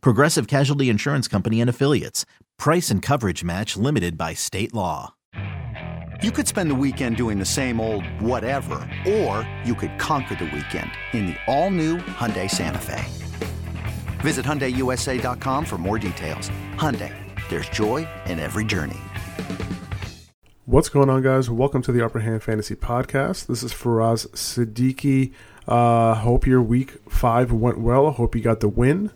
Progressive Casualty Insurance Company and Affiliates. Price and coverage match limited by state law. You could spend the weekend doing the same old whatever, or you could conquer the weekend in the all-new Hyundai Santa Fe. Visit HyundaiUSA.com for more details. Hyundai, there's joy in every journey. What's going on, guys? Welcome to the Upper Hand Fantasy Podcast. This is Faraz Siddiqui. Hope your week 5 went well. Hope you got the win.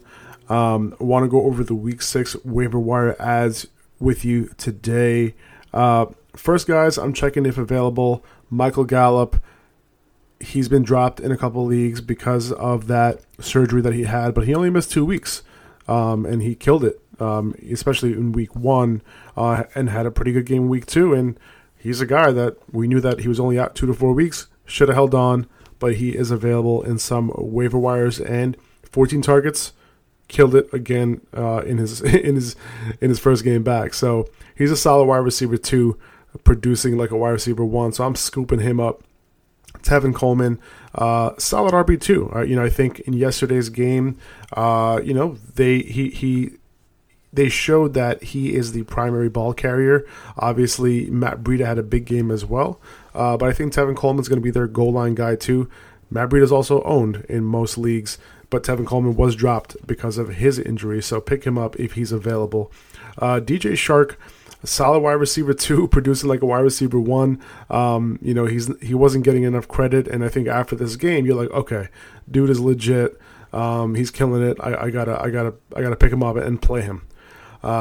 Want to go over the week 6 waiver wire ads with you today. First, guys, I'm checking if available Michael Gallup. He's been dropped in a couple leagues because of that surgery that he had, but he only missed 2 weeks, and he killed it. Especially in week 1, and had a pretty good game in week 2. And he's a guy that we knew that he was only out 2 to 4 weeks. Should have held on, but he is available in some waiver wires. And 14 targets, killed it again in his first game back. So he's a solid wide receiver 2, producing like a wide receiver 1. So I'm scooping him up. Tevin Coleman, solid RB2. I think in yesterday's game, they showed that he is the primary ball carrier. Obviously, Matt Breida had a big game as well. But I think Tevin Coleman's going to be their goal line guy too. Matt Breida's also owned in most leagues, but Tevin Coleman was dropped because of his injury. So pick him up if he's available. DJ Shark, solid wide receiver 2, producing like a wide receiver 1. He wasn't getting enough credit. And I think after this game, you're like, okay, dude is legit. He's killing it. I gotta pick him up and play him.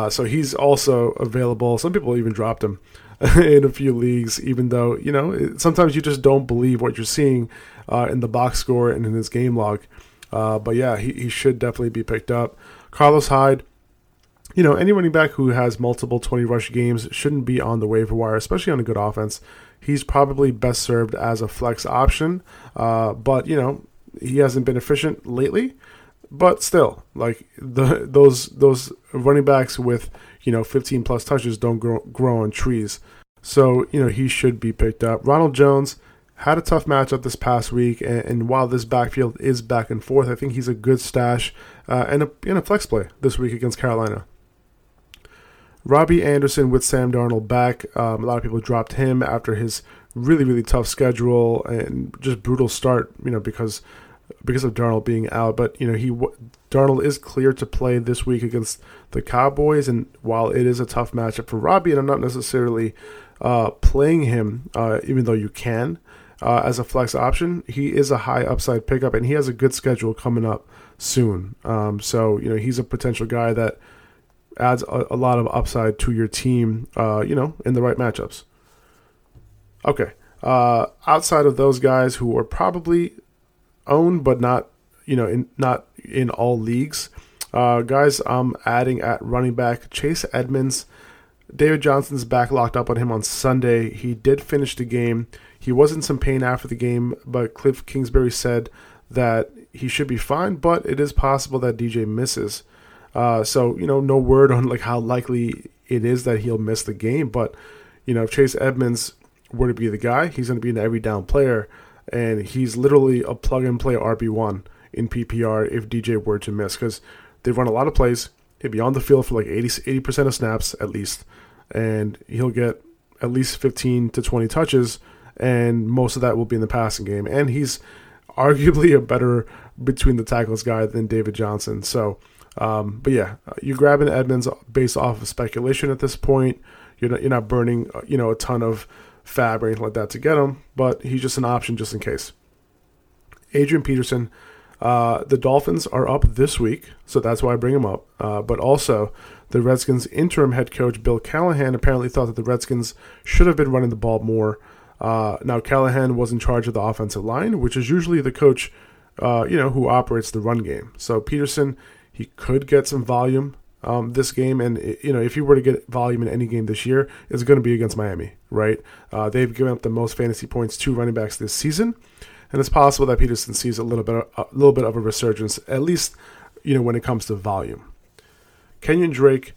So he's also available. Some people even dropped him in a few leagues, even though, sometimes you just don't believe what you're seeing in the box score and in his game log. But yeah, he should definitely be picked up. Carlos Hyde, any running back who has multiple 20 rush games shouldn't be on the waiver wire, especially on a good offense. He's probably best served as a flex option. But, he hasn't been efficient lately. But still, like those running backs with 15 plus touches don't grow on trees. So he should be picked up. Ronald Jones had a tough matchup this past week, and while this backfield is back and forth, I think he's a good stash and a flex play this week against Carolina. Robbie Anderson with Sam Darnold back. A lot of people dropped him after his really really tough schedule and just brutal start. Because of Darnold being out, but Darnold is clear to play this week against the Cowboys, and while it is a tough matchup for Robbie, and I'm not necessarily playing him, even though you can as a flex option, he is a high upside pickup, and he has a good schedule coming up soon. So he's a potential guy that adds a lot of upside to your team, in the right matchups. Okay, outside of those guys who are probably own, but not in all leagues. Guys, I'm adding at running back Chase Edmonds. David Johnson's back, locked up on him on Sunday. He did finish the game. He was in some pain after the game, but Cliff Kingsbury said that he should be fine, but it is possible that DJ misses. So no word on like how likely it is that he'll miss the game, but if Chase Edmonds were to be the guy, he's going to be an every down player. And he's literally a plug-and-play RB1 in PPR if DJ were to miss, because they run a lot of plays. He'd be on the field for like 80% of snaps at least, and he'll get at least 15 to 20 touches, and most of that will be in the passing game. And he's arguably a better between-the-tackles guy than David Johnson. So, but yeah, you're grabbing Edmonds based off of speculation at this point. You're not burning a ton of fab or anything like that to get him, but he's just an option just in case. Adrian Peterson, the Dolphins are up this week, so that's why I bring him up. But also, the Redskins interim head coach Bill Callahan apparently thought that the Redskins should have been running the ball more. Now, Callahan was in charge of the offensive line, which is usually the coach who operates the run game. So Peterson, he could get some volume this game. And, you know, if you were to get volume in any game this year, it's going to be against Miami, right? They've given up the most fantasy points to running backs this season. And it's possible that Peterson sees a little bit of a resurgence, at least, you know, when it comes to volume. Kenyon Drake,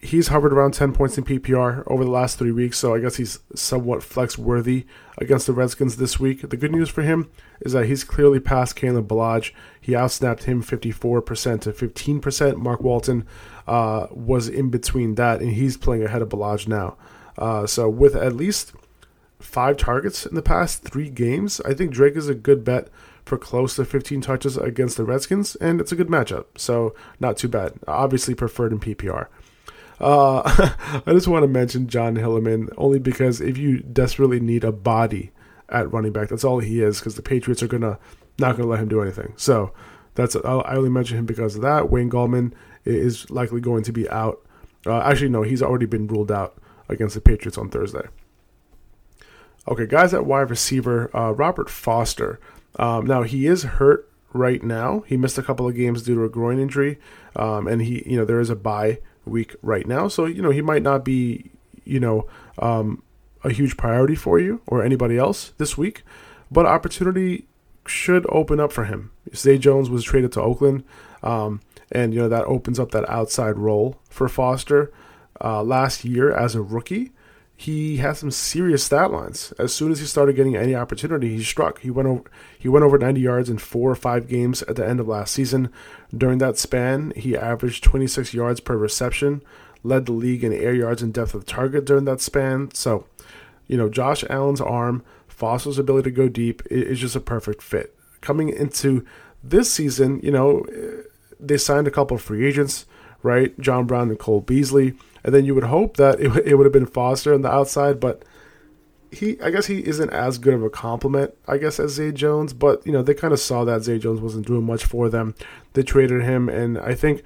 he's hovered around 10 points in PPR over the last 3 weeks, so I guess he's somewhat flex-worthy against the Redskins this week. The good news for him is that he's clearly past Caleb Balaj. He outsnapped him 54% to 15%. Mark Walton was in between that, and he's playing ahead of Balaj now. So with at least 5 targets in the past 3 games, I think Drake is a good bet for close to 15 touches against the Redskins, and it's a good matchup, so not too bad. Obviously preferred in PPR. I just want to mention John Hilleman only because if you desperately need a body at running back, that's all he is because the Patriots are not going to let him do anything. So that's I only mention him because of that. Wayne Gallman is likely going to be out. Actually, no, he's already been ruled out against the Patriots on Thursday. Okay, guys at wide receiver, Robert Foster. Now, he is hurt right now. He missed a couple of games due to a groin injury, and there is a bye week right now, so he might not be a huge priority for you or anybody else this week, but opportunity should open up for him. Zay Jones was traded to Oakland, and that opens up that outside role for Foster. Last year as a rookie, he had some serious stat lines. As soon as he started getting any opportunity, he struck. He went over 90 yards in 4 or 5 games at the end of last season. During that span, he averaged 26 yards per reception, led the league in air yards and depth of target during that span. So, Josh Allen's arm, Foster's ability to go deep is just a perfect fit. Coming into this season, they signed a couple of free agents, right? John Brown and Cole Beasley. And then you would hope that it would have been Foster on the outside, but I guess he isn't as good of a compliment, as Zay Jones. But, they kind of saw that Zay Jones wasn't doing much for them. They traded him, and I think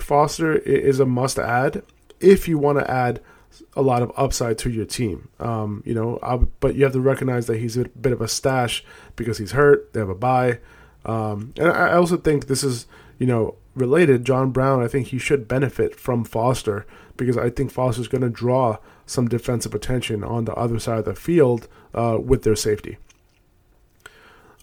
Foster is a must-add if you want to add a lot of upside to your team. But you have to recognize that he's a bit of a stash because he's hurt. They have a bye. And I also think this is, related, John Brown, I think he should benefit from Foster because I think Foster's going to draw some defensive attention on the other side of the field with their safety.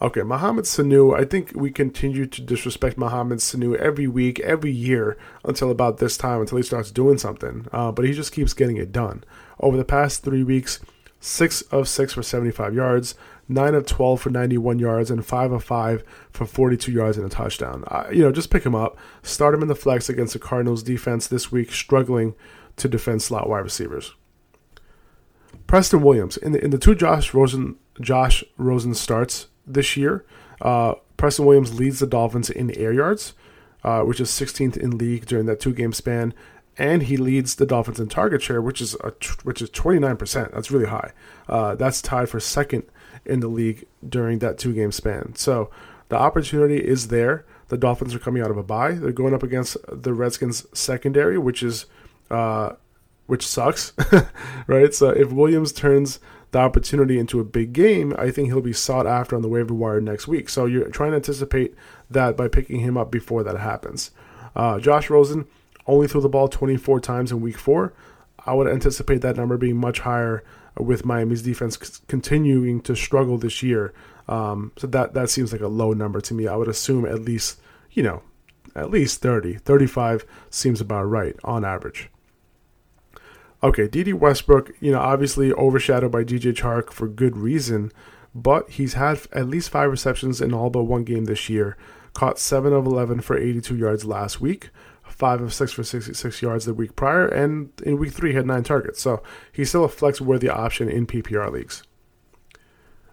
Okay, Mohamed Sanu, I think we continue to disrespect Mohamed Sanu every week, every year, until about this time, until he starts doing something. But he just keeps getting it done. Over the past 3 weeks, 6 of 6 for 75 yards, 9 of 12 for 91 yards, and 5 of 5 for 42 yards and a touchdown. Just pick him up. Start him in the flex against the Cardinals defense this week, struggling to defend slot wide receivers. Preston Williams. In the 2 Josh Rosen starts this year, Preston Williams leads the Dolphins in air yards, which is 16th in league during that 2-game span. And he leads the Dolphins in target share, which is 29%. That's really high. That's tied for second in the league during that 2-game span. So the opportunity is there. The Dolphins are coming out of a bye. They're going up against the Redskins secondary, which sucks, right? So if Williams turns the opportunity into a big game, I think he'll be sought after on the waiver wire next week. So you're trying to anticipate that by picking him up before that happens. Josh Rosen only threw the ball 24 times in Week 4. I would anticipate that number being much higher with Miami's defense continuing to struggle this year. So that seems like a low number to me. I would assume at least 30. 35 seems about right on average. Okay, Dede Westbrook, obviously overshadowed by DJ Shark for good reason, but he's had at least 5 receptions in all but 1 game this year. Caught 7 of 11 for 82 yards last week. 5 of 6 for 66 yards the week prior, and in Week 3 he had 9 targets. So he's still a flex-worthy option in PPR leagues.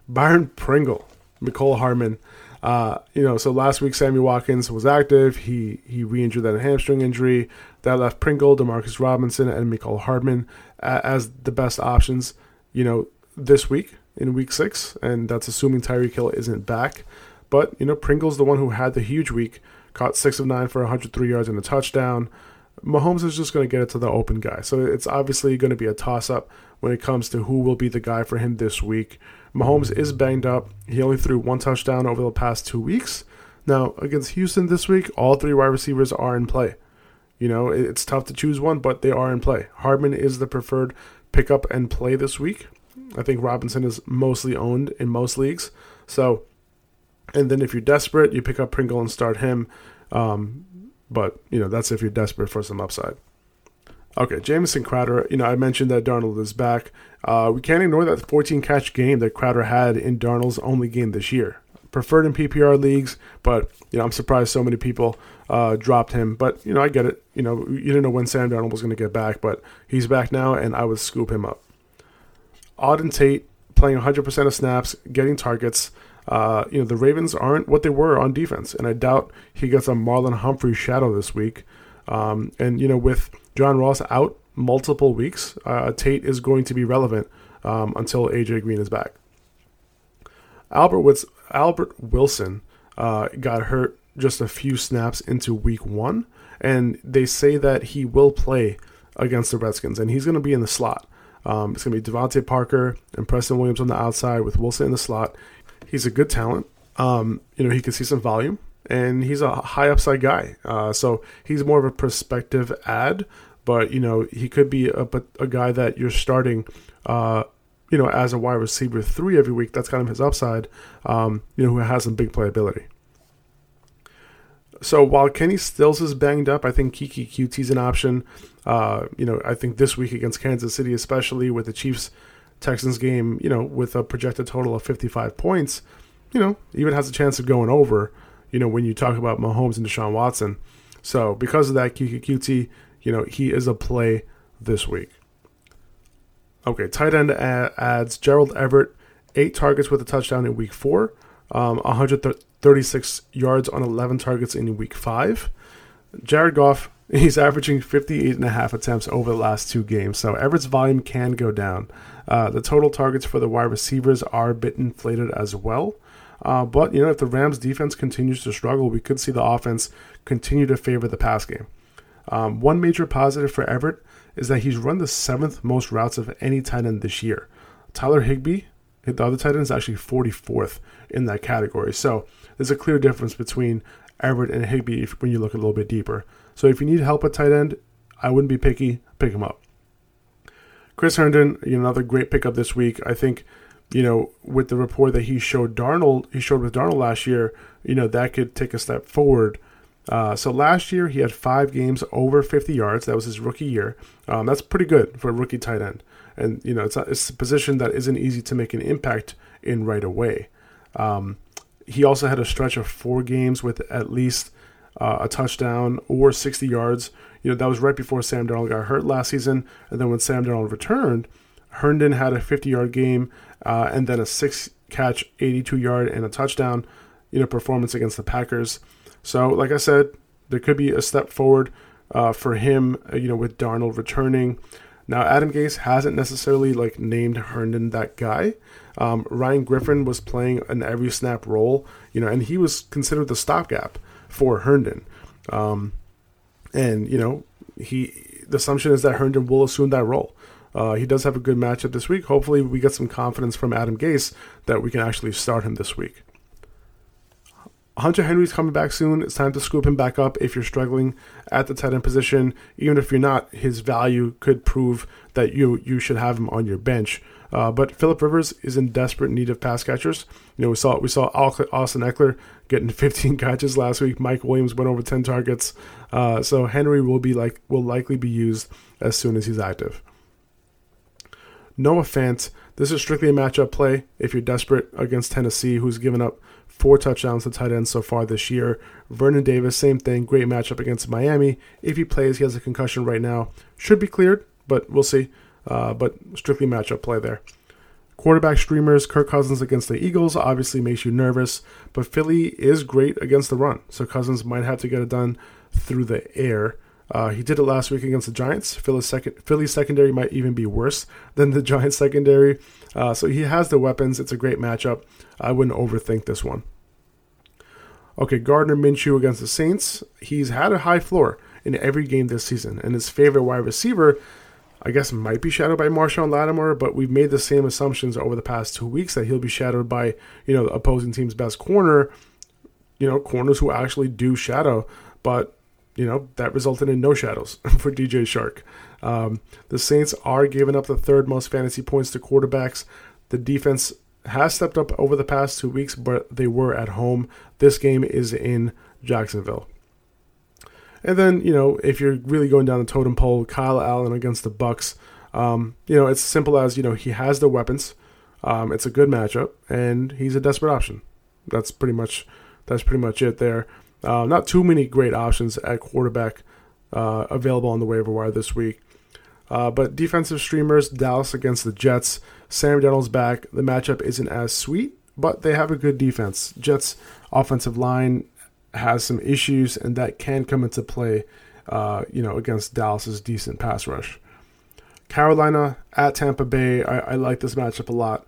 Byron Pringle, Mecole Hardman. So last week Sammy Watkins was active. He re-injured that hamstring injury. That left Pringle, Demarcus Robinson, and Mecole Hardman as the best options, this week in Week 6, and that's assuming Tyreek Hill isn't back. But, Pringle's the one who had the huge week. Caught 6 of 9 for 103 yards and a touchdown. Mahomes is just going to get it to the open guy. So it's obviously going to be a toss-up when it comes to who will be the guy for him this week. Mahomes is banged up. He only threw 1 touchdown over the past 2 weeks. Now, against Houston this week, all 3 wide receivers are in play. You know, it's tough to choose one, but they are in play. Hardman is the preferred pickup and play this week. I think Robinson is mostly owned in most leagues. So, and then if you're desperate, you pick up Pringle and start him. But, you know, that's if you're desperate for some upside. Okay, Jameson Crowder, you know, I mentioned that Darnold is back. We can't ignore that 14-catch game that Crowder had in Darnold's only game this year. Preferred in PPR leagues, but, you know, I'm surprised so many people dropped him. But, you know, I get it. You know, you didn't know when Sam Darnold was going to get back, but he's back now, and I would scoop him up. Auden Tate playing 100% of snaps, getting targets. You know, the Ravens aren't what they were on defense, and I doubt he gets a Marlon Humphrey shadow this week. And, you know, with John Ross out multiple weeks, Tate is going to be relevant until A.J. Green is back. Albert Wilson got hurt just a few snaps into week one, and they say that he will play against the Redskins, and he's going to be in the slot. It's going to be Devontae Parker and Preston Williams on the outside with Wilson in the slot. He's a good talent. You know, he can see some volume. And he's a high upside guy, so he's more of a prospective add. But you know, he could be a guy that you're starting, you know, as a wide receiver 3 every week. That's kind of his upside. You know, who has some big playability. So while Kenny Stills is banged up, I think Kiki QT's an option. You know, I think this week against Kansas City, especially with the Chiefs-Texans game, you know, with a projected total of 55 points, you know, even has a chance of going over. You know, when you talk about Mahomes and Deshaun Watson. So because of that, QT, you know, he is a play this week. Okay, tight end adds Gerald Everett, 8 targets with a touchdown in week 4, 136 yards on 11 targets in week 5. Jared Goff, he's averaging 58.5 attempts over the last 2 games, so Everett's volume can go down. The total targets for the wide receivers are a bit inflated as well. But, you know, if the Rams' defense continues to struggle, we could see the offense continue to favor the pass game. One major positive for Everett is that he's run the 7th most routes of any tight end this year. Tyler Higbee, the other tight end, is actually 44th in that category. So there's a clear difference between Everett and Higbee when you look a little bit deeper. So if you need help at tight end, I wouldn't be picky. Pick him up. Chris Herndon, you know, another great pickup this week. I think, you know, with the rapport that he showed with Darnold last year, you know, that could take a step forward. So last year he had 5 games over 50 yards. That was his rookie year. That's pretty good for a rookie tight end. And, you know, it's a position that isn't easy to make an impact in right away. He also had a stretch of 4 games with at least a touchdown or 60 yards. You know, that was right before Sam Darnold got hurt last season. And then when Sam Darnold returned, Herndon had a 50-yard game and then a 6-catch, 82-yard, and a touchdown, you know, performance against the Packers. So, like I said, there could be a step forward for him, you know, with Darnold returning. Now, Adam Gase hasn't necessarily, like, named Herndon that guy. Ryan Griffin was playing an every-snap role, you know, and he was considered the stopgap for Herndon. And, you know, the assumption is that Herndon will assume that role. He does have a good matchup this week. Hopefully we get some confidence from Adam Gase that we can actually start him this week. Hunter Henry's coming back soon. It's time to scoop him back up if you're struggling at the tight end position. Even if you're not, his value could prove that you should have him on your bench. But Phillip Rivers is in desperate need of pass catchers. You know, we saw Austin Eckler getting 15 catches last week. Mike Williams went over 10 targets. So Henry will likely be used as soon as he's active. Noah Fant, this is strictly a matchup play if you're desperate against Tennessee, who's given up 4 touchdowns to tight ends so far this year. Vernon Davis, same thing, great matchup against Miami. If he plays, he has a concussion right now. Should be cleared, but we'll see. But strictly matchup play there. Quarterback streamers, Kirk Cousins against the Eagles obviously makes you nervous, but Philly is great against the run, so Cousins might have to get it done through the air. He did it last week against the Giants. Philly's secondary might even be worse than the Giants' secondary. So he has the weapons. It's a great matchup. I wouldn't overthink this one. Okay, Gardner Minshew against the Saints. He's had a high floor in every game this season. And his favorite wide receiver, I guess, might be shadowed by Marshawn Lattimore, but we've made the same assumptions over the past 2 weeks that he'll be shadowed by, you know, the opposing team's best corner, you know, corners who actually do shadow. But you know, that resulted in no shadows for DJ Shark. The Saints are giving up the third most fantasy points to quarterbacks. The defense has stepped up over the past 2 weeks, but they were at home. This game is in Jacksonville. And then, you know, if you're really going down the totem pole, Kyle Allen against the Bucs, you know, it's simple as, you know, he has the weapons. It's a good matchup, and he's a desperate option. That's pretty much it there. Not too many great options at quarterback available on the waiver wire this week. But defensive streamers, Dallas against the Jets. Sam Darnold's back. The matchup isn't as sweet, but they have a good defense. Jets' offensive line has some issues, and that can come into play, you know, against Dallas's decent pass rush. Carolina at Tampa Bay. I like this matchup a lot.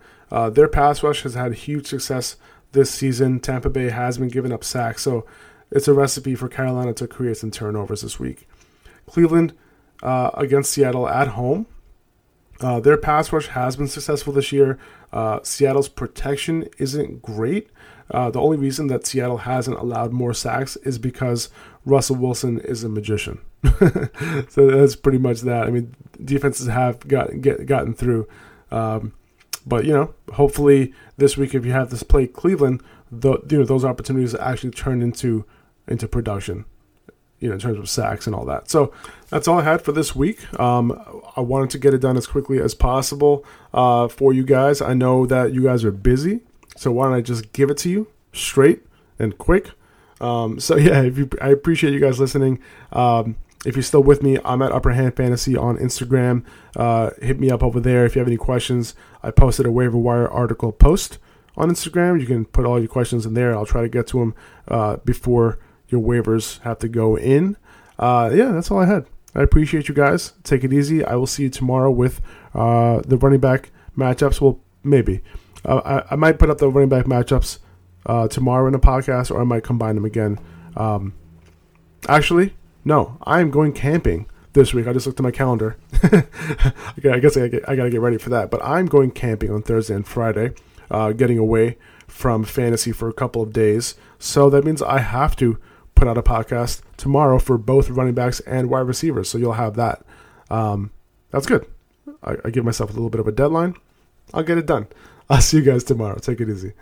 Their pass rush has had huge success this season. Tampa Bay has been giving up sacks, so it's a recipe for Carolina to create some turnovers this week. Cleveland against Seattle at home. Their pass rush has been successful this year. Seattle's protection isn't great. The only reason that Seattle hasn't allowed more sacks is because Russell Wilson is a magician. So that's pretty much that. I mean, defenses have gotten through. But, you know, hopefully this week if you have this play Cleveland, you know, those opportunities actually turn into production, you know, in terms of sacks and all that. So that's all I had for this week. I wanted to get it done as quickly as possible for you guys. I know that you guys are busy, so why don't I just give it to you straight and quick. So yeah, I appreciate you guys listening. If you're still with me, I'm at Upper Hand Fantasy on Instagram. Hit me up over there if you have any questions. I posted a waiver wire article post on Instagram. You can put all your questions in there. I'll try to get to them before your waivers have to go in. Yeah, that's all I had. I appreciate you guys. Take it easy. I will see you tomorrow with the running back matchups. Well, maybe. I might put up the running back matchups tomorrow in a podcast, or I might combine them again. Actually, no. I am going camping this week. I just looked at my calendar. Okay, I guess I got to get ready for that. But I'm going camping on Thursday and Friday, getting away from fantasy for a couple of days. So that means I have to put out a podcast tomorrow for both running backs and wide receivers, so you'll have that. That's good. I give myself a little bit of a deadline. I'll get it done. I'll see you guys tomorrow. Take it easy.